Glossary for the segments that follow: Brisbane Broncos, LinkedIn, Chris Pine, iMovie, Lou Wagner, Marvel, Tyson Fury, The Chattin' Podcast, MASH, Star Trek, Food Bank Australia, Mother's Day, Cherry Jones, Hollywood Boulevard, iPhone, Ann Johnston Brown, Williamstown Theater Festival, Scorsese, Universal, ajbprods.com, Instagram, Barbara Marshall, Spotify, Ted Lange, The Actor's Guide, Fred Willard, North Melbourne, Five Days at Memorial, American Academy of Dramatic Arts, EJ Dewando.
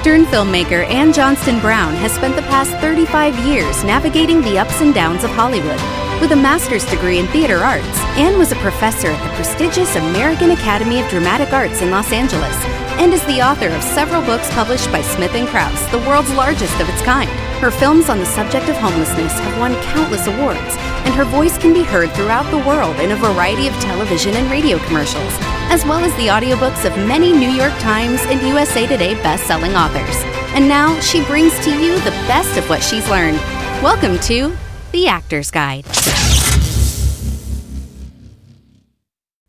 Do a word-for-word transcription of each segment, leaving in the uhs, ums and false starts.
Actor and filmmaker Ann Johnston Brown has spent the past thirty-five years navigating the ups and downs of Hollywood. With a master's degree in theater arts, Ann was a professor at the prestigious American Academy of Dramatic Arts in Los Angeles, and is the author of several books published by Smith and Kraus, the world's largest of its kind. Her films on the subject of homelessness have won countless awards, and her voice can be heard throughout the world in a variety of television and radio commercials, as well as the audiobooks of many New York Times and U S A Today best-selling authors. And now she brings to you the best of what she's learned. Welcome to The Actor's Guide.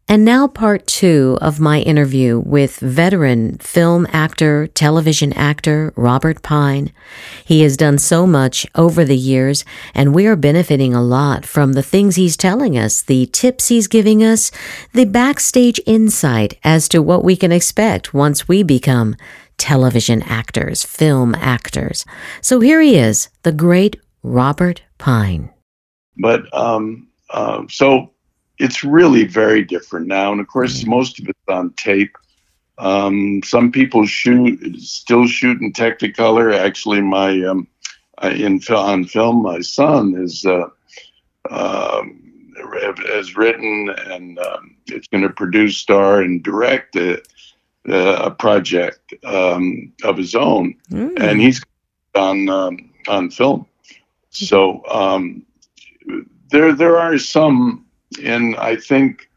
And now part two of my interview with veteran film actor, television actor, Robert Pine. He has done so much over the years, and we are benefiting a lot from the things he's telling us, the tips he's giving us, the backstage insight as to what we can expect once we become television actors, film actors. So here he is, the great Robert Pine. But um, uh, so it's really very different now. And of course, most of it's on tape. Um, some people shoot, still shoot in Technicolor. Actually, my um, in on film, my son is uh, uh, has written and um, it's going to produce, star, and direct a, a project um, of his own, mm. and he's on um, on film. So um, there, there are some, and I think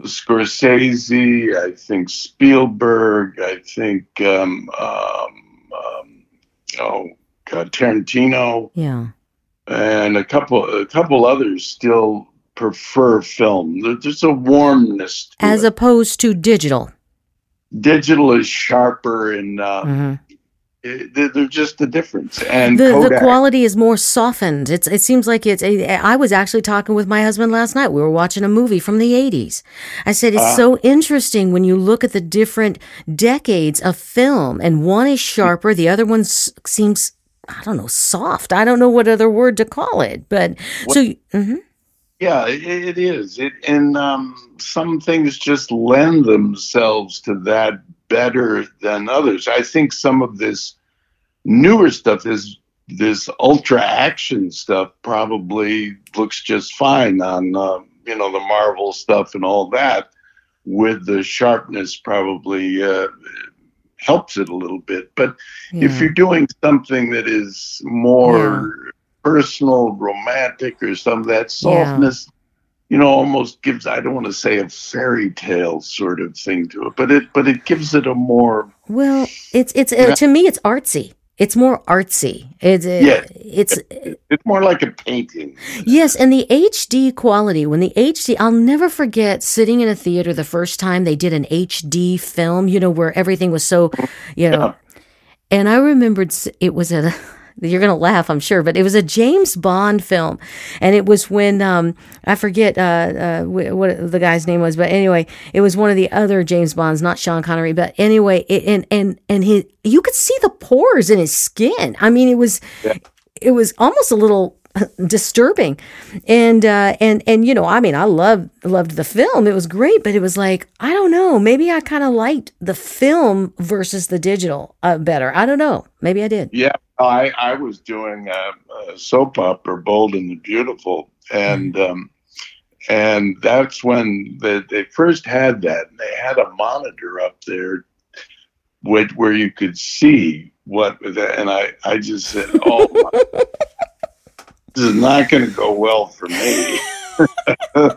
Scorsese, I think Spielberg, I think um, um, um, oh God, Tarantino, yeah, and a couple, a couple others still prefer film. There's a warmness to as it. Opposed to digital. Digital is sharper and. Uh, mm-hmm. They're just the difference, and the, the quality is more softened. It's it seems like it's. I was actually talking with my husband last night. We were watching a movie from the eighties. I said it's uh, so interesting when you look at the different decades of film, and one is sharper, the other one seems I don't know soft. I don't know what other word to call it, but what, so mm-hmm. yeah, it, it is. It and um, some things just lend themselves to that better than others. I think some of this newer stuff, this this ultra action stuff, probably looks just fine on uh, you know the Marvel stuff and all that. With the sharpness, probably uh, helps it a little bit. But yeah. if you're doing something that is more yeah. personal, romantic, or some of that softness. Yeah. You know, almost gives, I don't want to say a fairy tale sort of thing to it, but it but it gives it a more... Well, it's it's uh, to me, it's artsy. It's more artsy. It's, uh, yeah. it's, it's it's more like a painting. Yes, and the H D quality, when the H D, I'll never forget sitting in a theater the first time they did an H D film, you know, where everything was so, you know. Yeah. And I remembered it was a... You're going to laugh, I'm sure, but it was a James Bond film. And it was when, um, I forget uh, uh, what the guy's name was, but anyway, it was one of the other James Bonds, not Sean Connery. But anyway, it, and, and, and his, you could see the pores in his skin. I mean, it was, yeah. it was almost a little disturbing. And, uh, and, and, you know, I mean, I loved, loved the film. It was great, but it was like, I don't know, maybe I kind of liked the film versus the digital uh, better. I don't know. Maybe I did. Yeah. I, I was doing a, a soap opera, Bold and Beautiful, and um, and that's when they, they first had that. And they had a monitor up there with, where you could see what, and I, I just said, oh, my, this is not going to go well for me. I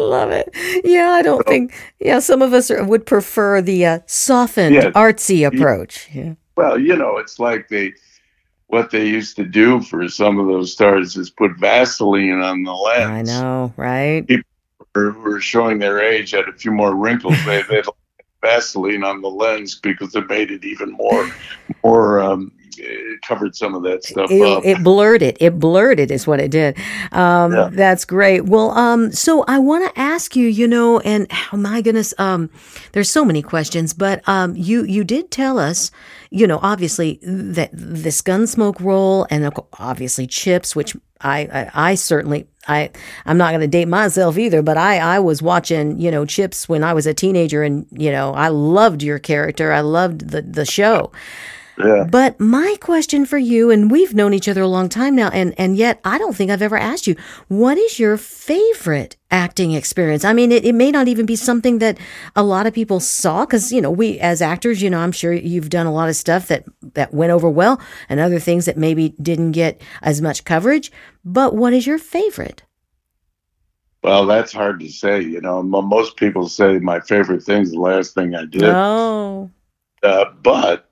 love it. Yeah, I don't so, think, yeah, some of us are, would prefer the uh, softened, yeah, artsy approach. Yeah. yeah. Well, you know, it's like they, what they used to do for some of those stars is put Vaseline on the lens. I know, right? People who were showing their age had a few more wrinkles. they they Vaseline on the lens because it made it even more, more um, covered some of that stuff it, up. It blurred it. It blurred it is what it did. Um, yeah. That's great. Well, um, so I want to ask you, you know, and oh my goodness, um, there's so many questions, but um, you, you did tell us, you know, obviously that this Gunsmoke role and obviously CHiPs, which I, I, I certainly... I, I'm not going to date myself either, but I, I was watching, you know, CHiPs when I was a teenager, and, you know, I loved your character. I loved the, the show. Yeah. But my question for you, and we've known each other a long time now, and, and yet I don't think I've ever asked you, what is your favorite acting experience? I mean, it, it may not even be something that a lot of people saw, because, you know, we as actors, you know, I'm sure you've done a lot of stuff that, that went over well and other things that maybe didn't get as much coverage. But what is your favorite? Well, that's hard to say. You know, most people say my favorite thing's the last thing I did. Oh. Uh, but...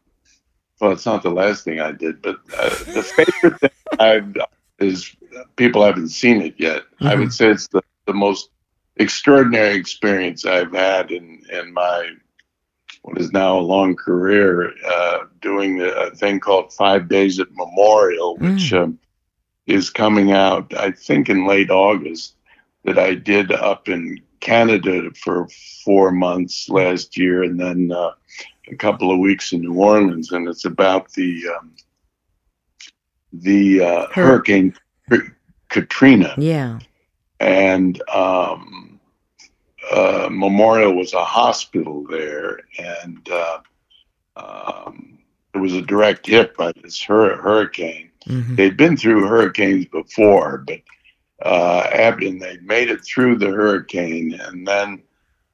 Well, it's not the last thing I did, but uh, the favorite thing I've done is people haven't seen it yet. Mm-hmm. I would say it's the, the most extraordinary experience I've had in, in my, what is now a long career, uh, doing the, a thing called Five Days at Memorial, which mm. um, is coming out, I think, in late August, that I did up in Canada for four months last year, and then... Uh, a couple of weeks in New Orleans, and it's about the um, the uh, Hurricane Katrina. Yeah, and um, uh, Memorial was a hospital there, and uh, um, it was a direct hit by this hur- hurricane. Mm-hmm. They'd been through hurricanes before, but uh, and they made it through the hurricane, and then.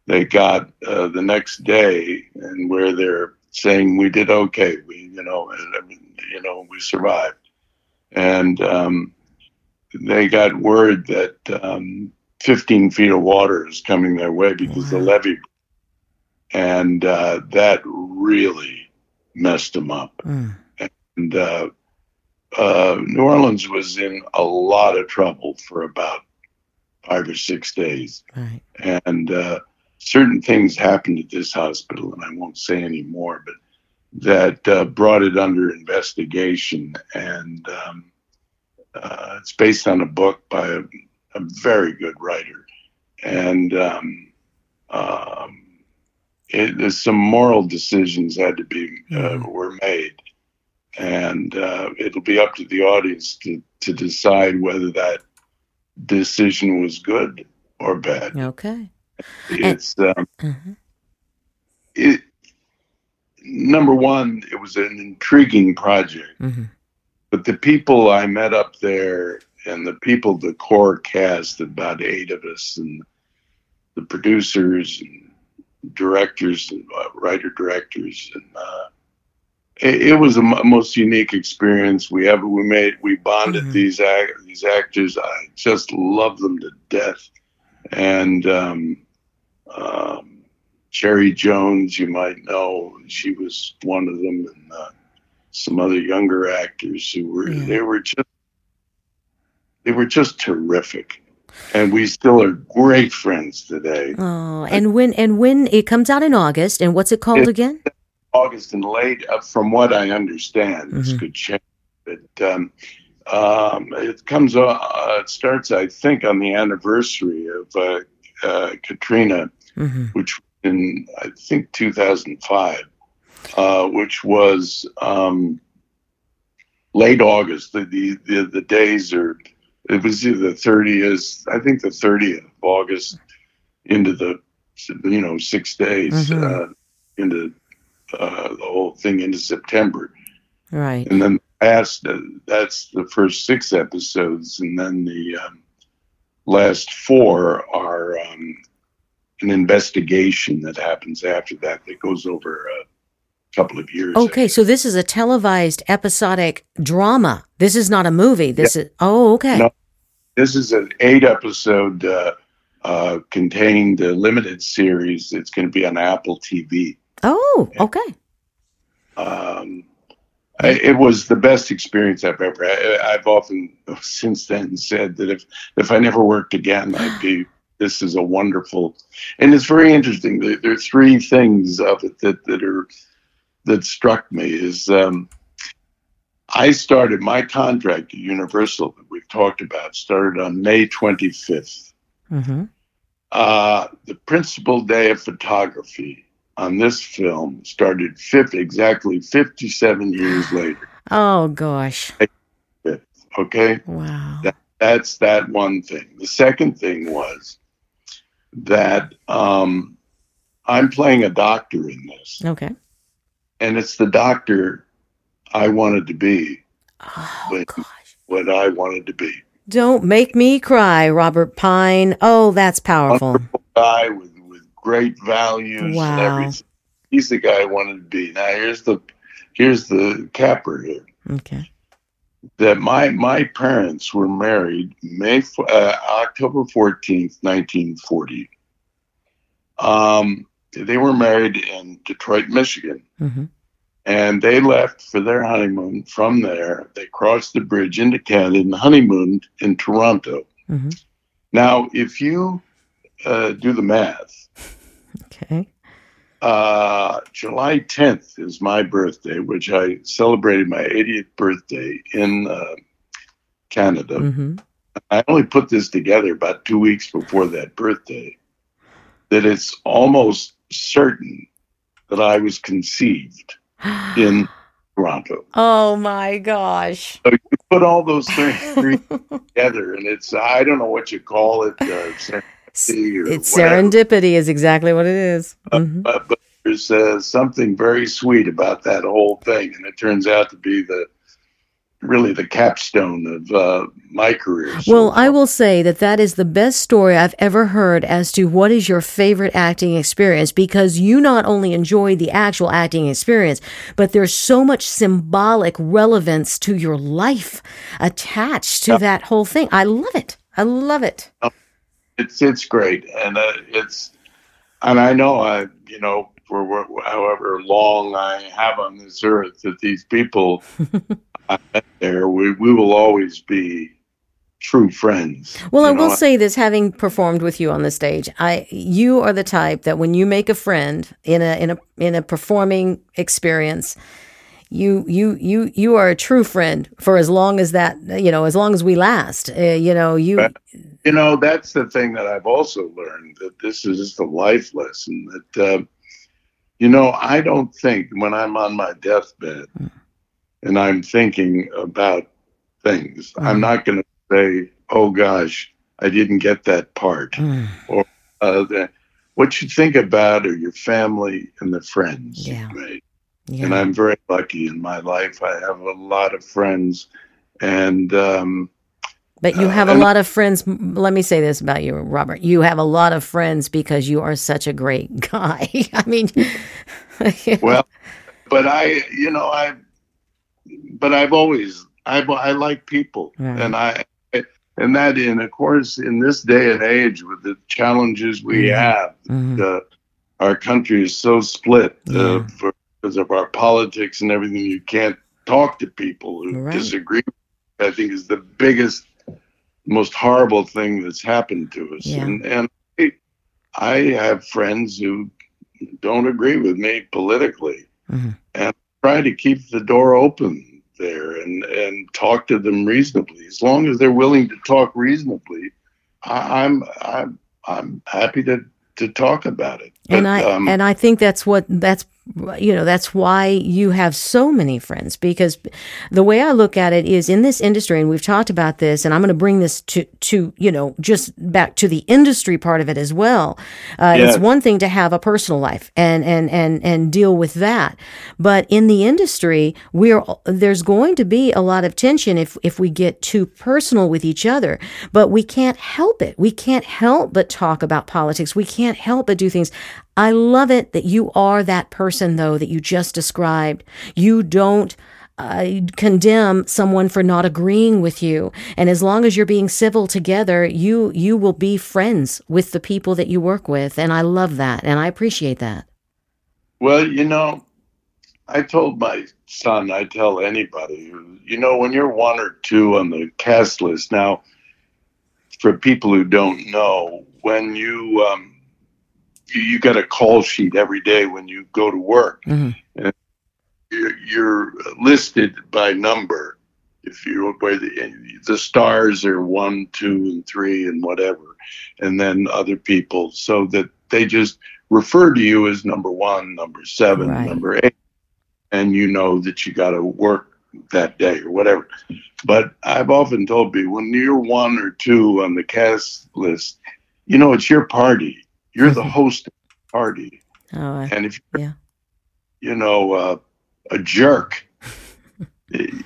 They got uh, the next day, and where they're saying we did okay, we you know, I mean, you know, we survived, and um, they got word that um, fifteen feet of water is coming their way because wow. the levee, and uh, that really messed them up. Mm. And uh, uh, New Orleans was in a lot of trouble for about five or six days, right. and. Uh, Certain things happened at this hospital, and I won't say any more, but that uh, brought it under investigation. And um, uh, it's based on a book by a, a very good writer. And um, um, it, some moral decisions had to be uh, were made, and uh, it'll be up to the audience to, to decide whether that decision was good or bad. Okay. It's um, mm-hmm. it, number one, it was an intriguing project, mm-hmm. but the people I met up there and the people, the core cast, about eight of us, and the producers and directors and uh, writer directors, and uh, it, it was the m- most unique experience we ever we made. We bonded mm-hmm. these act- these actors. I just love them to death, and. Um, Um, Cherry Jones, you might know, she was one of them, and uh, some other younger actors who were yeah. they were just they were just terrific, and we still are great friends today. Oh, and when and when it comes out in August, and what's it called it, again? August and late, uh, from what I understand, mm-hmm. this could change. But um, um, it comes, uh, it starts, I think, on the anniversary of uh, uh, Katrina. Mm-hmm. Which in I think two thousand five, uh, which was um, late August. The, the the the days are it was either the thirtieth, I think the thirtieth of August, into the you know six days mm-hmm. uh, into uh, the whole thing into September, right? And then last uh, that's the first six episodes, and then the um, last four are. Um, an investigation that happens after that that goes over a couple of years. Okay, after. So this is a televised episodic drama. This is not a movie. This yeah. is, oh, okay. No, this is an eight-episode uh, uh, contained uh, limited series. It's going to be on Apple T V. Oh, and, okay. Um, I, it was the best experience I've ever had. I've often since then said that if, if I never worked again, I'd be... This is a wonderful, and it's very interesting. There are three things of it that, that are that struck me. Is um, I started my contract at Universal that we've talked about started on May twenty-fifth. Mm-hmm. Uh, the principal day of photography on this film started fifty, exactly fifty-seven years later. Oh, gosh. Okay? Wow. That, that's that one thing. The second thing was that um, I'm playing a doctor in this. Okay. And it's the doctor I wanted to be. Oh, gosh. What I wanted to be. Don't make me cry, Robert Pine. Oh, that's powerful. Wonderful guy with, with great values wow. and everything. He's the guy I wanted to be. Now, here's the here's the capper here. Okay. That my my parents were married May uh, October fourteenth, nineteen forty. Um, they were married in Detroit, Michigan. Mm-hmm. And they left for their honeymoon from there. They crossed the bridge into Canada and honeymooned in Toronto. Mm-hmm. Now, if you uh, do the math, okay, uh, July tenth is my birthday, which I celebrated my eightieth birthday in uh, Canada. Mm-hmm. I only put this together about two weeks before that birthday, that it's almost certain that I was conceived in Toronto. Oh my gosh. So you put all those things together and it's, I don't know what you call it. Uh, serendipity or it's whatever. Serendipity is exactly what it is. Mm-hmm. Uh, but, but there's uh, something very sweet about that whole thing. And it turns out to be the, really the capstone of uh, my career. So well, I will say that that is the best story I've ever heard as to what is your favorite acting experience, because you not only enjoy the actual acting experience, but there's so much symbolic relevance to your life attached to yeah. that whole thing. I love it. I love it. It's it's great, and uh, it's and I know I you know. for however long I have on this earth, that these people I met there, we, we will always be true friends. Well, you I know? will say this, having performed with you on the stage, I you are the type that when you make a friend in a in a in a performing experience, you you you you are a true friend for as long as that you know as long as we last. Uh, you know you. But, you know that's the thing that I've also learned, that this is just a life lesson that. Uh, You know, I don't think when I'm on my deathbed and I'm thinking about things, mm. I'm not going to say, oh, gosh, I didn't get that part. Mm. Or uh, the, what you think about are your family and the friends yeah. you've made. Yeah. And I'm very lucky in my life. I have a lot of friends. and um, But you have uh, a lot of friends. Let me say this about you, Robert. You have a lot of friends because you are such a great guy. I mean, you know. Well, but I, you know, I, but I've always, I, I like people, right. and I, and that, and of course, in this day and age, with the challenges we mm-hmm. have, mm-hmm. Uh, our country is so split yeah. uh, for, because of our politics and everything. You can't talk to people who right. disagree. I think is the biggest. most horrible thing that's happened to us. Yeah. And, and I, I have friends who don't agree with me politically mm-hmm. and try to keep the door open there and, and talk to them reasonably. As long as they're willing to talk reasonably, I, I'm, I'm, I'm happy to, to talk about it. But, and I, um, and I think that's what that's, you know, that's why you have so many friends, because the way I look at it is in this industry, and we've talked about this, and I'm going to bring this to, to, you know, just back to the industry part of it as well. Uh, yeah. It's one thing to have a personal life and, and, and, and deal with that. But in the industry, we're, there's going to be a lot of tension if, if we get too personal with each other, but we can't help it. We can't help but talk about politics. We can't help but do things. I love it that you are that person, though, that you just described. You don't uh, condemn someone for not agreeing with you. And as long as you're being civil together, you you will be friends with the people that you work with. And I love that. And I appreciate that. Well, you know, I told my son, I tell anybody, you know, when you're one or two on the cast list. Now, for people who don't know, when you... Um, you got a call sheet every day when you go to work. Mm-hmm. And you're, you're listed by number. If you where the, the stars are one, two, and three, and whatever, and then other people, so that they just refer to you as number one, number seven, right. number eight, and you know that you got to work that day or whatever. But I've often told people, when you're one or two on the cast list, you know it's your party. You're the host of the party. Oh, I, and if you're, yeah. you know, uh, a jerk.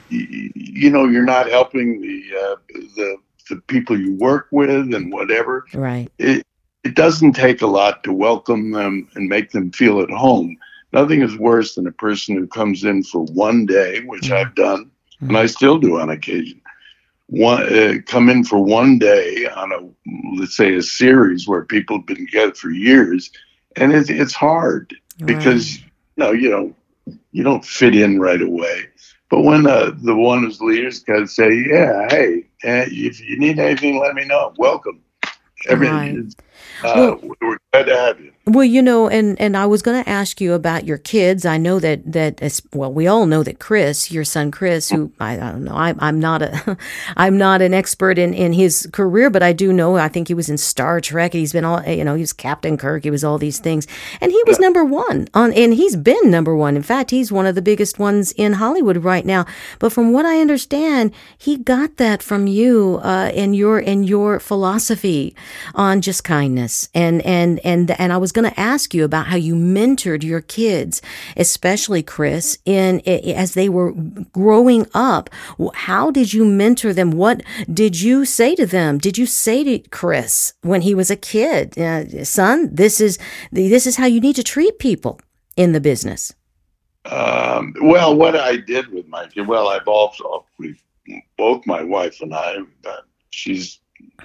You know, you're not helping the uh, the the people you work with and whatever. Right. It it doesn't take a lot to welcome them and make them feel at home. Nothing is worse than a person who comes in for one day, which mm-hmm. I've done, mm-hmm. and I still do on occasion. One uh, come in for one day on a let's say a series where people have been together for years, and it, it's hard right. because you know you don't you don't fit in right away. But when uh, the one who's leaders can say, yeah, hey, if you need anything, let me know. Welcome. Everything. Right. Uh, well, we're glad to have you. Well, you know, and, and I was going to ask you about your kids. I know that, that well, we all know that Chris, your son Chris, who I, I don't know, I, I'm not a, I'm not an expert in, in his career, but I do know, I think he was in Star Trek. He's been all, you know, he was Captain Kirk. He was all these things, and he was yeah. number one on, and he's been number one. In fact, he's one of the biggest ones in Hollywood right now. But from what I understand, he got that from you uh, in your in your philosophy on just kindness, and and and and I was going to ask you about how you mentored your kids, especially Chris, in, in as they were growing up. How did you mentor them? What did you say to them? Did you say to Chris when he was a kid, uh, son, this is this is how you need to treat people in the business? Um, well, what I did with my kid, well, I've also both my wife and I, she's.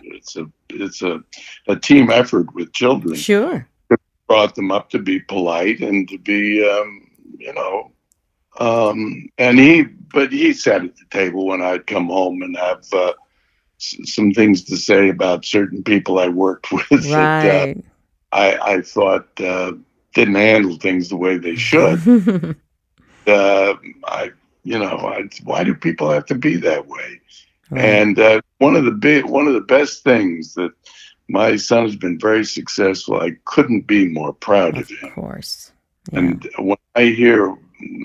It's a it's a, a team effort with children. Sure, brought them up to be polite and to be um, you know, um, and he but he sat at the table when I'd come home and have uh, s- some things to say about certain people I worked with. Right. That, uh, I I thought uh, didn't handle things the way they should. uh, I you know I, why do people have to be that way? Right. And uh, one of the big, one of the best things that my son has been very successful. I couldn't be more proud of, of him. Of course. Yeah. And when I hear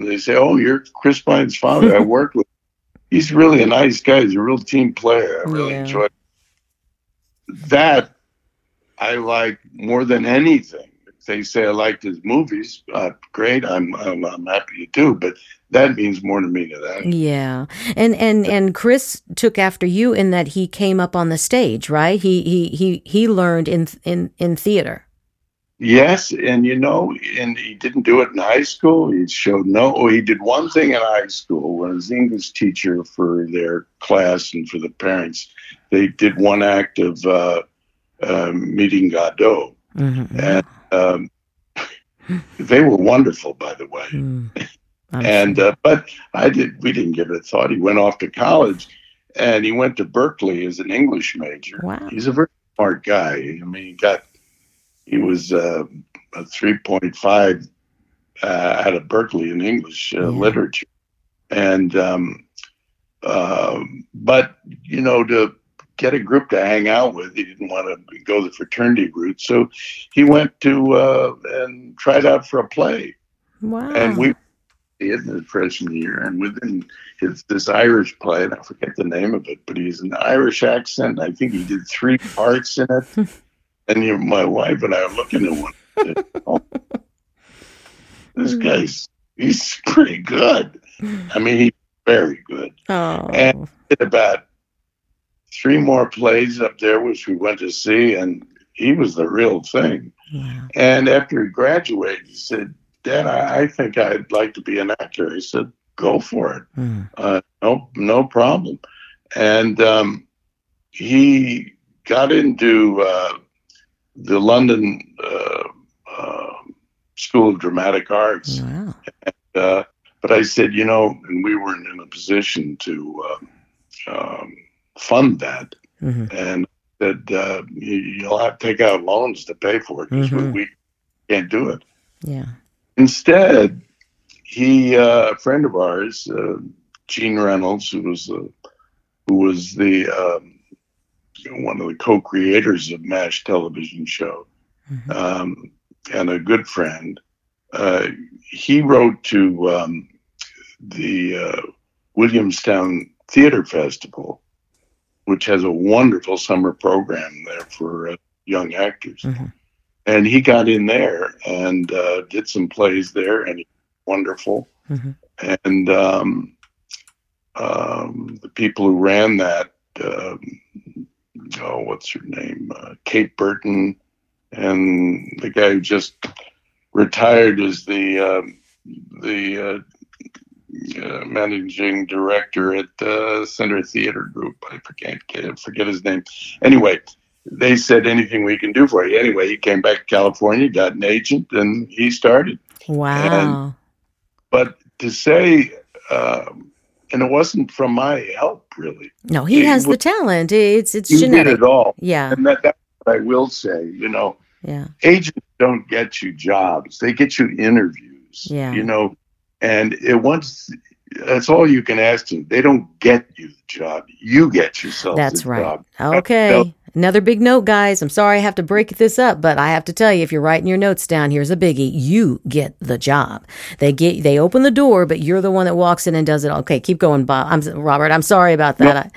they say, "Oh, you're Chris Pine's father," I worked with. He's really a nice guy. He's a real team player. I really yeah. enjoy that. I like more than anything. If they say I liked his movies, uh, great. I'm, I'm I'm happy to do, but. That means more to me than that. Yeah. And, and, and Chris took after you in that he came up on the stage, right? He, he, he, he learned in, in, in theater. Yes. And you know, and he didn't do it in high school. He showed no, he did one thing in high school when his English teacher for their class and for the parents, they did one act of, uh, uh meeting Godot. Mm-hmm. And, um, they were wonderful, by the way. Mm. I'm and uh, but I did. We didn't give it a thought. He went off to college, and he went to Berkeley as an English major. Wow. He's a very smart guy. I mean, he got he was uh, a three point five uh, out of Berkeley in English uh, yeah. literature, and um, uh, but you know to get a group to hang out with, he didn't want to go the fraternity route, so he went to uh, and tried out for a play. Wow! And we. In his freshman year, and within his this Irish play, and I forget the name of it, but he's an Irish accent. And I think he did three parts in it. And you know, my wife and I are looking at one. And said, oh, this guy's he's pretty good. I mean, he's very good. Oh. And we did about three more plays up there, which we went to see, and he was the real thing. Yeah. And after he graduated, he said. Dad, I, I think I'd like to be an actor. He said, go for it. Mm. Uh, no, no problem. And um, he got into uh, the London uh, uh, School of Dramatic Arts. Wow. And, uh, but I said, you know, and we weren't in a position to uh, um, fund that. Mm-hmm. And I said, uh, you, you'll have to take out loans to pay for it because mm-hmm. we, we can't do it. Yeah. Instead, he, uh, a friend of ours, uh, Gene Reynolds, who was the, who was the um, one of the co-creators of MASH television show, mm-hmm. um, and a good friend, uh, he wrote to um, the uh, Williamstown Theater Festival, which has a wonderful summer program there for uh, young actors. Mm-hmm. And he got in there and uh, did some plays there, and it was wonderful. Mm-hmm. And um, um, the people who ran that, um, oh, what's her name? Uh, Kate Burton, and the guy who just retired as the uh, the uh, uh, managing director at the uh, Center Theater Group. I forget, I forget his name. Anyway. They said, anything we can do for you. Anyway, he came back to California, got an agent, and he started. Wow. And, but to say, uh, and it wasn't from my help, really. No, he it has was, the talent. It's it's genetic. He did it all. Yeah. And that, that's what I will say, you know. Yeah. Agents don't get you jobs. They get you interviews. Yeah. You know, and it once... That's all you can ask them. They don't get you the job. You get yourself That's the right. job. Okay. Another big note, guys. I'm sorry I have to break this up, but I have to tell you, if you're writing your notes down, here's a biggie. You get the job. They get, they open the door, but you're the one that walks in and does it all. Okay, keep going, Bob. I'm Robert. I'm sorry about that.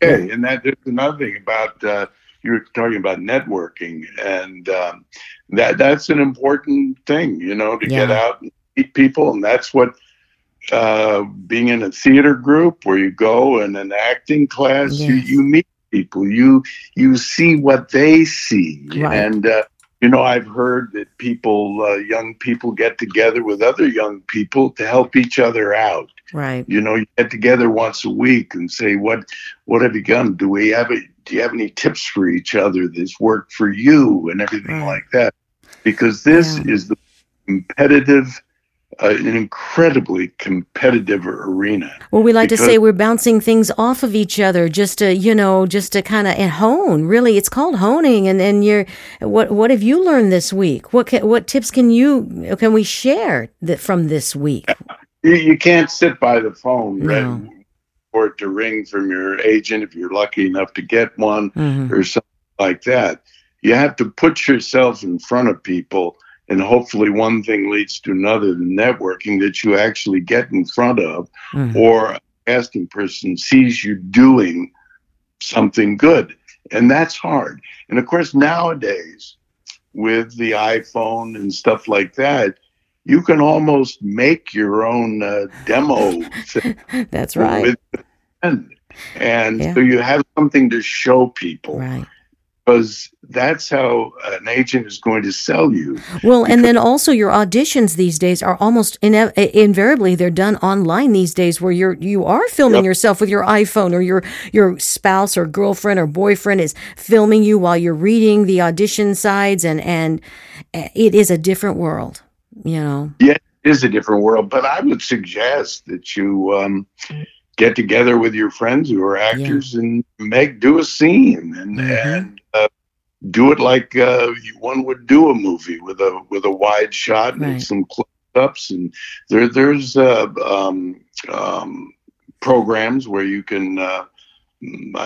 No. I, okay, yeah. And that is another thing about, uh, you were talking about networking, and um, that that's an important thing, you know, to yeah. get out and meet people, and that's what, Uh, being in a theater group where you go in an acting class, yes. you, you meet people, you you see what they see, right. and uh, you know, I've heard that people, uh, young people, get together with other young people to help each other out. Right. You know, you get together once a week and say, what What have you done? Do we have a, Do you have any tips for each other that's worked for you and everything right. like that? Because this yeah. is the competitive. Uh, an incredibly competitive arena. Well, we like to say we're bouncing things off of each other, just to, you know, just to kind of hone. Really, it's called honing. And and you're, what what have you learned this week? What can, what tips can you can we share that from this week? You, you can't sit by the phone, no. right, or to ring from your agent if you're lucky enough to get one, mm-hmm. or something like that. You have to put yourself in front of people. And hopefully one thing leads to another, the networking that you actually get in front of, mm-hmm. or a casting person sees you doing something good. And that's hard. And of course, nowadays, with the iPhone and stuff like that, you can almost make your own uh, demo. That's right. With the friend. And yeah. so you have something to show people. Right. Because that's how an agent is going to sell you. Well, and then also your auditions these days are almost ine- invariably they're done online these days, where you're you are filming yep. yourself with your iPhone, or your your spouse or girlfriend or boyfriend is filming you while you're reading the audition sides, and and it is a different world, you know. Yeah, it is a different world, but I would suggest that you. Um, Get together with your friends who are actors yeah. and make do a scene and mm-hmm. and uh, do it like uh, one would do a movie with a with a wide shot and right. some close ups, and there there's uh, um, um, programs where you can uh,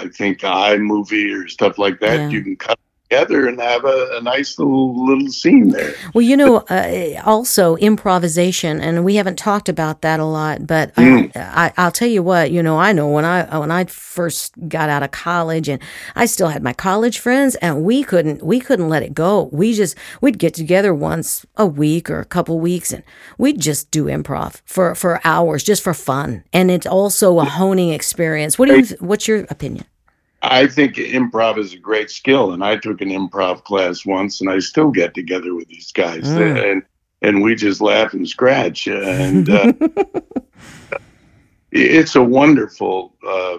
I think iMovie or stuff like that yeah. you can cut. Together and have a, a nice little little scene there. Well, you know, uh, also improvisation, and we haven't talked about that a lot. But mm. I, I, I'll tell you what, you know, I know when I when I first got out of college, and I still had my college friends, and we couldn't we couldn't let it go. We just we'd get together once a week or a couple weeks, and we'd just do improv for, for hours, just for fun. And it's also a honing experience. What do you? What's your opinion? I think improv is a great skill, and I took an improv class once, and I still get together with these guys, mm. and and we just laugh and scratch, and uh, it's a wonderful uh,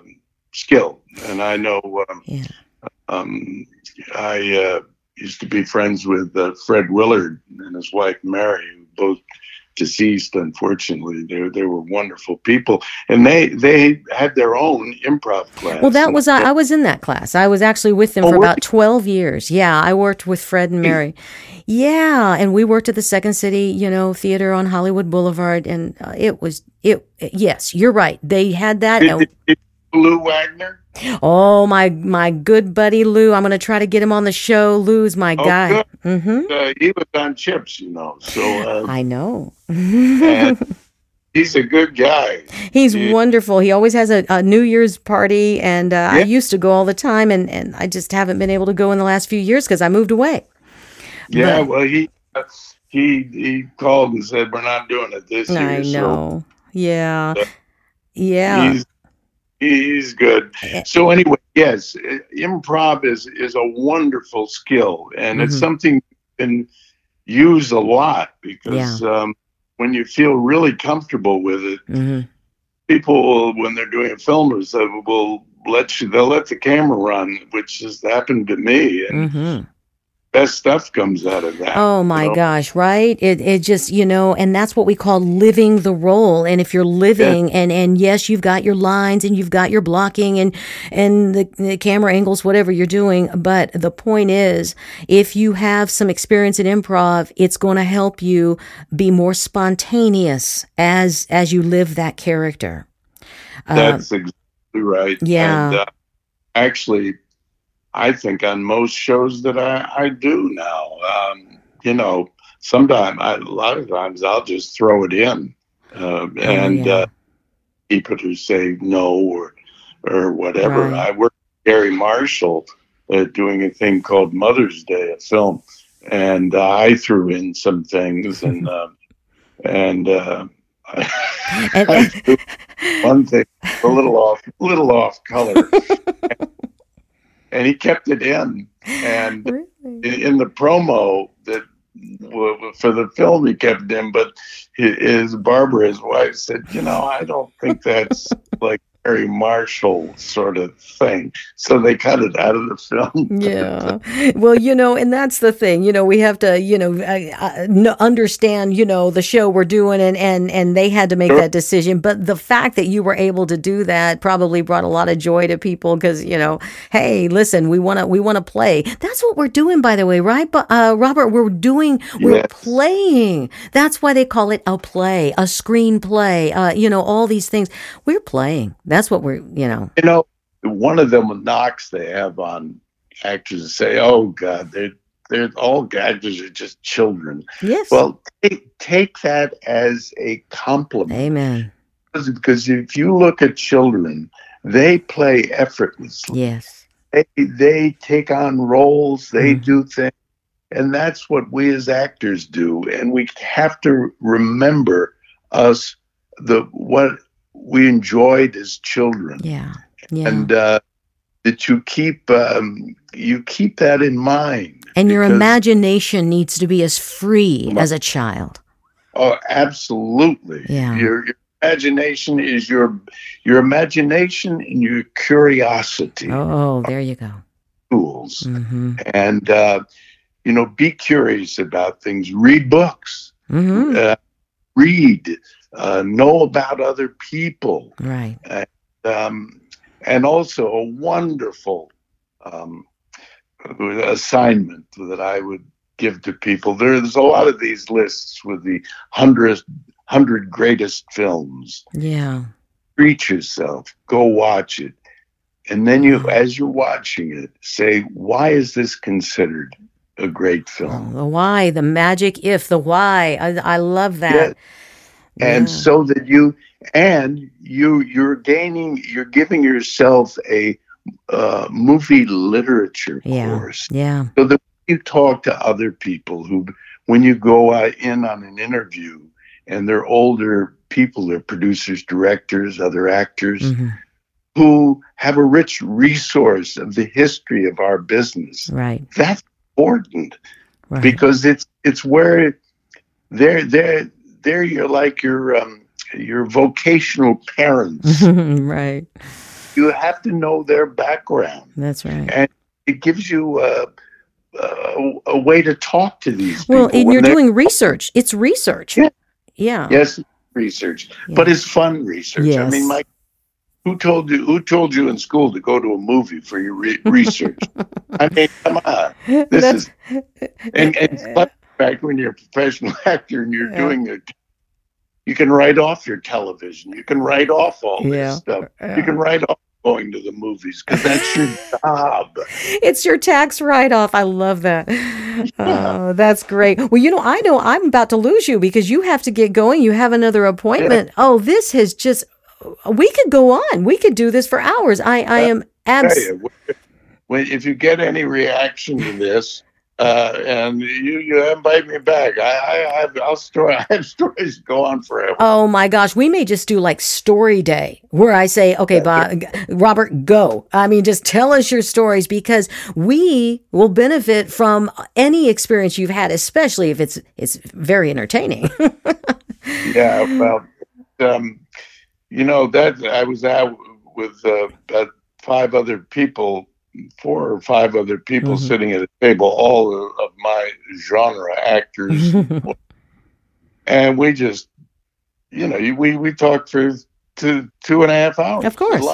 skill. And I know um, yeah. um, I uh, used to be friends with uh, Fred Willard and his wife Mary, who both deceased, unfortunately. They they were wonderful people, and they they had their own improv class. Well, that was I, I was in that class. I was actually with them oh, for about twelve years. Yeah, I worked with Fred and Mary. Yeah, and we worked at the Second City, you know, Theater on Hollywood Boulevard, and uh, it was it. Yes, you're right. They had that. Did, and, did, did Lou Wagner. Oh, my my good buddy Lou. I'm going to try to get him on the show. Lou's my oh, guy. Mm-hmm. Uh, he was on CHiPs, you know. So uh, I know. He's a good guy. He's yeah. wonderful. He always has a, a New Year's party, and uh, yeah. I used to go all the time, and, and I just haven't been able to go in the last few years because I moved away. Yeah, but, well, he, uh, he he called and said, we're not doing it this I year. I know. So, yeah. So yeah. He's, He's good. So anyway, yes, improv is, is a wonderful skill, and mm-hmm. it's something you can use a lot because yeah. um, when you feel really comfortable with it, mm-hmm. people, when they're doing a film or so, will let you, they'll let the camera run, which has happened to me. And mm-hmm. best stuff comes out of that. Oh my you know? gosh, right? It it just, you know, and that's what we call living the role. And if you're living yeah. and, and yes, you've got your lines and you've got your blocking and, and the, the camera angles, whatever you're doing. But the point is, if you have some experience in improv, it's going to help you be more spontaneous as, as you live that character. That's um, exactly right. Yeah. And, uh, actually, I think on most shows that I, I do now, um, you know, sometimes I, a lot of times I'll just throw it in, uh, oh, and yeah. uh, people who say no or or whatever. Right. I worked with Gary Marshall uh, doing a thing called Mother's Day, a film, and uh, I threw in some things and uh, and. Uh, I, I one thing a little off, a little off color. And he kept it in, and really? in, in the promo that w- for the film he kept it in. But his Barbara, his wife, said, "You know, I don't think that's like Mary Marshall sort of thing." So they cut it out of the film. Yeah. Well, you know, and that's the thing. You know, we have to, you know, uh, uh, understand, you know, the show we're doing, and and and they had to make sure. that decision. But the fact that you were able to do that probably brought a lot of joy to people because, you know, hey, listen, we want to we want to play. That's what we're doing, by the way, right? But uh, Robert, we're doing we're yes. playing. That's why they call it a play, a screenplay. Uh, you know, all these things we're playing. That's what we're, you know. You know, one of them knocks they have on actors say, "Oh God, they're they're all actors are just children." Yes. Well, take take that as a compliment. Amen. Because if you look at children, they play effortlessly. Yes. They they take on roles. They mm-hmm. do things, and that's what we as actors do. And we have to remember us the what. we enjoyed as children. Yeah. yeah. And uh, that you keep um, you keep that in mind. And your imagination needs to be as free my, as a child. Oh, absolutely. Yeah. Your, your imagination is your your imagination and your curiosity. Oh, oh there you go. Tools. Mm-hmm. And uh, you know, be curious about things. Read books. Mm-hmm. Uh, read. Uh, know about other people, right? And, um, and also a wonderful um, assignment that I would give to people. There's a lot of these lists with the hundred hundred greatest films. Yeah, treat yourself. Go watch it, and then you, as you're watching it, say, "Why is this considered a great film?" Oh, the why, the magic if, the why. I, I love that. Yeah. And yeah. so that you, and you, you're gaining, you're giving yourself a uh, movie literature yeah. course. Yeah. So that when you talk to other people who, when you go uh, in on an interview and they're older people, they're producers, directors, other actors mm-hmm. who have a rich resource of the history of our business. Right. That's important right. because it's, it's where they're, they're, There you're like your um, your vocational parents. Right. You have to know their background. That's right. And it gives you a, a, a way to talk to these people. Well, and you're doing research. It's research. Yeah. Yeah. Yes, research, yeah. But it's fun research. Yes. I mean, Mike, who told you? Who told you in school to go to a movie for your re- research? I mean, come on. This is and, and fun fact, when you're a professional actor and you're yeah. doing it, you can write off your television. You can write off all this yeah. stuff. Yeah. You can write off going to the movies because that's your job. It's your tax write-off. I love that. Yeah. Oh, that's great. Well, you know, I know I'm about to lose you because you have to get going. You have another appointment. Yeah. Oh, this has just, we could go on. We could do this for hours. I, I am absolutely. If you get any reaction to this, Uh, and you, you invite me back. I, I, I'll story. I have stories go on forever. Oh my gosh, we may just do like story day, where I say, okay, Bob, Robert, go. I mean, just tell us your stories because we will benefit from any experience you've had, especially if it's it's very entertaining. Yeah, well, um, you know that I was out with uh, about five other people. Four or five other people mm-hmm. sitting at a table, all of my genre actors, and we just, you know, we we talked for two two and a half hours. Of course,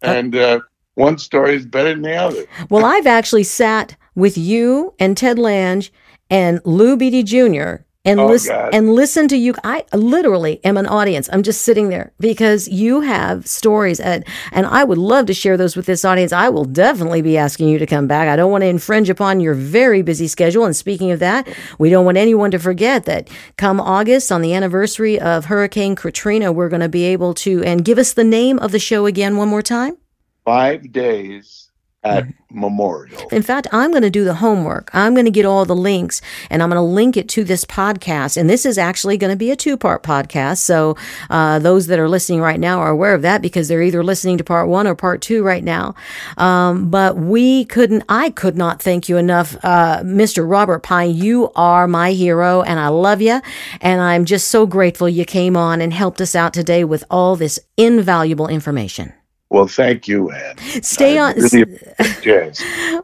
and uh, one story is better than the other. Well, I've actually sat with you and Ted Lange and Lou Beatty Junior and oh, listen God. and listen to you. I literally am an audience. I'm just sitting there because you have stories, and and I would love to share those with this audience. I will definitely be asking you to come back. I don't want to infringe upon your very busy schedule. And speaking of that, we don't want anyone to forget that come August, on the anniversary of Hurricane Katrina, we're going to be able to, and give us the name of the show again one more time. Five Days at Memorial. In fact, I'm going to do the homework. I'm going to get all the links and I'm going to link it to this podcast. And this is actually going to be a two-part podcast. So uh, those that are listening right now are aware of that because they're either listening to part one or part two right now. Um, but we couldn't, I could not thank you enough, uh, Mister Robert Pine. You are my hero and I love you. And I'm just so grateful you came on and helped us out today with all this invaluable information. Well, thank you, Ann. Stay on. Really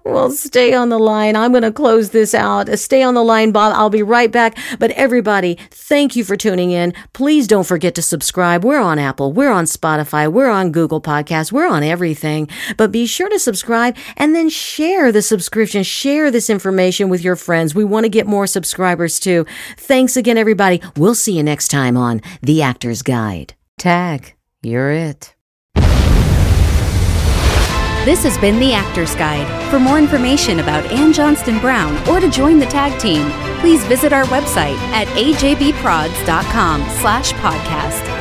well, stay on the line. I'm going to close this out. Stay on the line, Bob. I'll be right back. But everybody, thank you for tuning in. Please don't forget to subscribe. We're on Apple. We're on Spotify. We're on Google Podcasts. We're on everything. But be sure to subscribe and then share the subscription. Share this information with your friends. We want to get more subscribers too. Thanks again, everybody. We'll see you next time on The Actor's Guide. Tag, you're it. This has been The Actor's Guide. For more information about Ann Johnston Brown or to join the tag team, please visit our website at a j b prods dot com slash podcast.